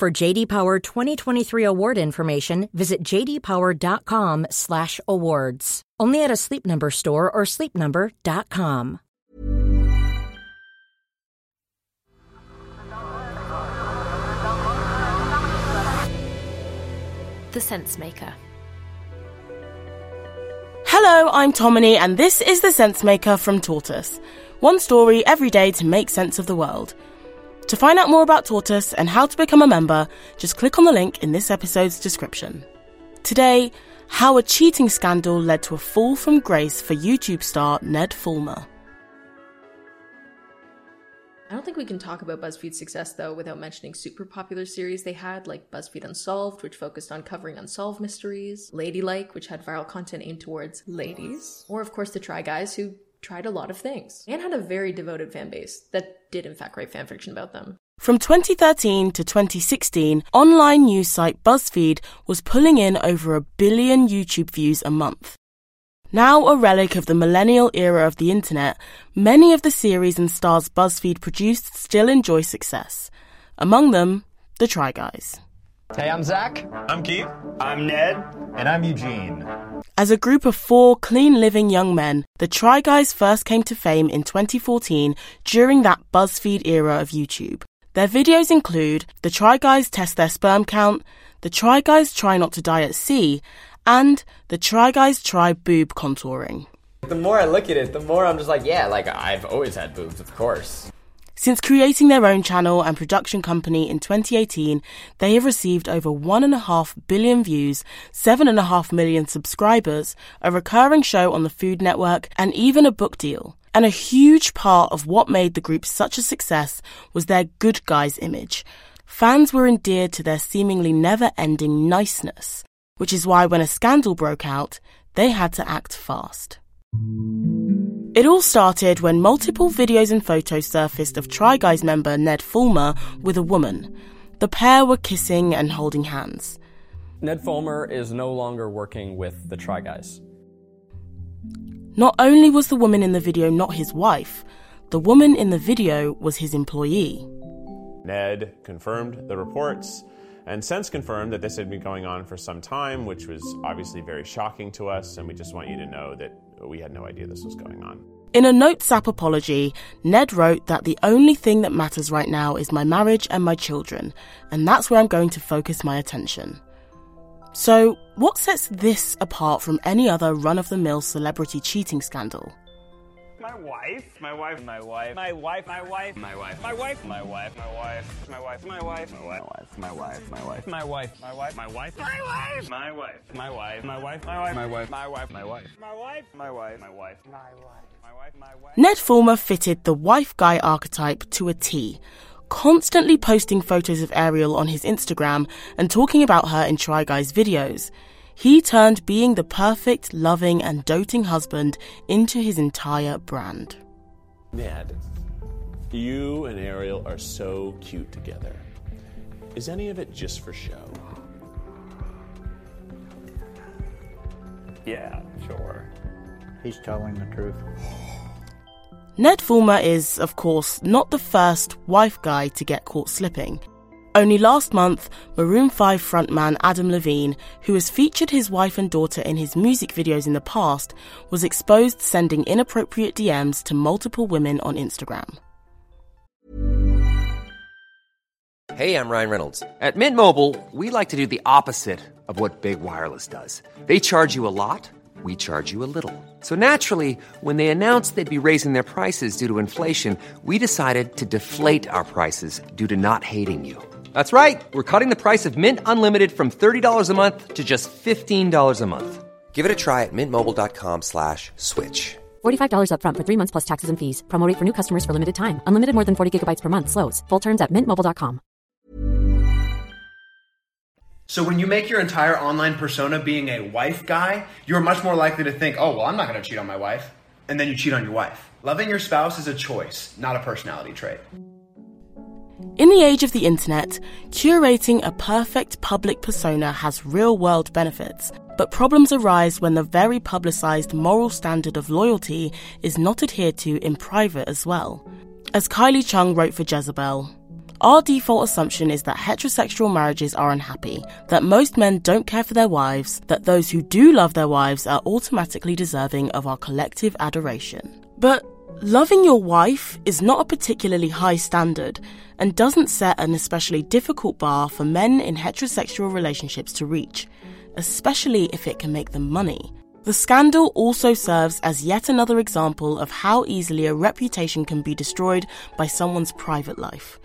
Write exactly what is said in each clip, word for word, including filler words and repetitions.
For J D. Power twenty twenty-three award information, visit j d power dot com slash awards. Only at a Sleep Number store or sleep number dot com. The SenseMaker. Hello, I'm Tomini, and this is The SenseMaker from Tortoise. One story every day to make sense of the world. To find out more about Tortoise and how to become a member, just click on the link in this episode's description. Today, how a cheating scandal led to a fall from grace for YouTube star Ned Fulmer. I don't think we can talk about BuzzFeed's success, though, without mentioning super popular series they had, like BuzzFeed Unsolved, which focused on covering unsolved mysteries, Ladylike, which had viral content aimed towards ladies, or, of course, the Try Guys, who tried a lot of things, and had a very devoted fan base that did in fact write fanfiction about them. From twenty thirteen to twenty sixteen, online news site BuzzFeed was pulling in over a billion YouTube views a month. Now a relic of the millennial era of the internet, many of the series and stars BuzzFeed produced still enjoy success. Among them, the Try Guys. Hey, I'm Zach. I'm Keith. I'm Ned. And I'm Eugene. As a group of four clean-living young men, the Try Guys first came to fame in twenty fourteen during that BuzzFeed era of YouTube. Their videos include The Try Guys Test Their Sperm Count, The Try Guys Try Not to Die at Sea, and The Try Guys Try Boob Contouring. The more I look at it, the more I'm just like, yeah, like, I've always had boobs, of course. Since creating their own channel and production company in twenty eighteen, they have received over one point five billion views, seven point five million subscribers, a recurring show on the Food Network, and even a book deal. And a huge part of what made the group such a success was their good guys image. Fans were endeared to their seemingly never-ending niceness, which is why when a scandal broke out, they had to act fast. It all started when multiple videos and photos surfaced of Try Guys member Ned Fulmer with a woman. The pair were kissing and holding hands. Ned Fulmer is no longer working with the Try Guys. Not only was the woman in the video not his wife, the woman in the video was his employee. Ned confirmed the reports and since confirmed that this had been going on for some time, which was obviously very shocking to us, and we just want you to know that we had no idea this was going on. In a notes-app apology, Ned wrote that the only thing that matters right now is my marriage and my children, and that's where I'm going to focus my attention. So, what sets this apart from any other run-of-the-mill celebrity cheating scandal? My wife, my wife, my wife, my wife, my wife, my wife, my wife, my wife, my wife, my wife, my wife, my wife, my wife, my wife, my wife, my wife, my wife, my wife, my wife, my wife, my wife, my wife, my wife, my wife, my wife, my wife, my wife, my wife, my wife. Ned Fulmer fitted the wife guy archetype to a T, constantly posting photos of Ariel on his Instagram and talking about her in Try Guys videos. He turned being the perfect, loving and doting husband into his entire brand. Ned, you and Ariel are so cute together. Is any of it just for show? Yeah, sure. He's telling the truth. Ned Fulmer is, of course, not the first wife guy to get caught slipping. Only last month, Maroon five frontman Adam Levine, who has featured his wife and daughter in his music videos in the past, was exposed sending inappropriate D Ms to multiple women on Instagram. Hey, I'm Ryan Reynolds. At Mint Mobile, we like to do the opposite of what Big Wireless does. They charge you a lot, we charge you a little. So naturally, when they announced they'd be raising their prices due to inflation, we decided to deflate our prices due to not hating you. That's right. We're cutting the price of Mint Unlimited from thirty dollars a month to just fifteen dollars a month. Give it a try at mintmobile.com slash switch. forty-five dollars up front for three months plus taxes and fees. Promo rate for new customers for limited time. Unlimited more than forty gigabytes per month slows. Full terms at mint mobile dot com. So when you make your entire online persona being a wife guy, you're much more likely to think, oh, well, I'm not going to cheat on my wife. And then you cheat on your wife. Loving your spouse is a choice, not a personality trait. In the age of the internet, curating a perfect public persona has real-world benefits, but problems arise when the very publicised moral standard of loyalty is not adhered to in private as well. As Kylie Chung wrote for Jezebel, our default assumption is that heterosexual marriages are unhappy, that most men don't care for their wives, that those who do love their wives are automatically deserving of our collective adoration. But loving your wife is not a particularly high standard and doesn't set an especially difficult bar for men in heterosexual relationships to reach, especially if it can make them money. The scandal also serves as yet another example of how easily a reputation can be destroyed by someone's private life.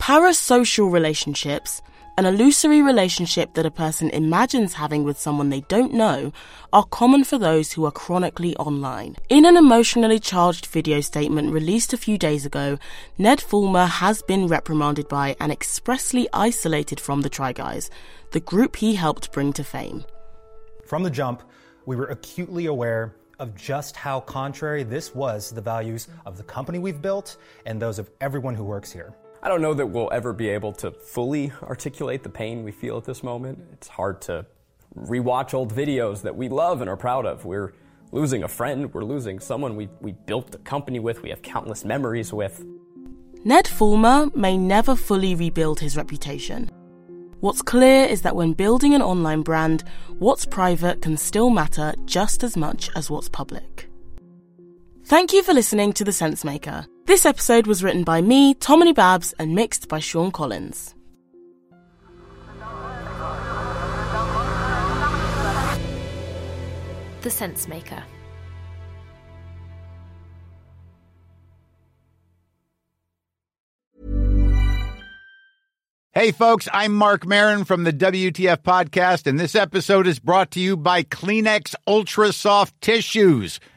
Parasocial relationships, an illusory relationship that a person imagines having with someone they don't know, are common for those who are chronically online. In an emotionally charged video statement released a few days ago, Ned Fulmer has been reprimanded by and expressly isolated from the Try Guys, the group he helped bring to fame. From the jump, we were acutely aware of just how contrary this was to the values of the company we've built and those of everyone who works here. I don't know that we'll ever be able to fully articulate the pain we feel at this moment. It's hard to rewatch old videos that we love and are proud of. We're losing a friend, we're losing someone we, we built a company with, we have countless memories with. Ned Fulmer may never fully rebuild his reputation. What's clear is that when building an online brand, what's private can still matter just as much as what's public. Thank you for listening to The SenseMaker. This episode was written by me, Tomini Babs, and mixed by Sean Collins. The SenseMaker. Hey folks, I'm Mark Maron from the W T F Podcast, and this episode is brought to you by Kleenex Ultra Soft Tissues,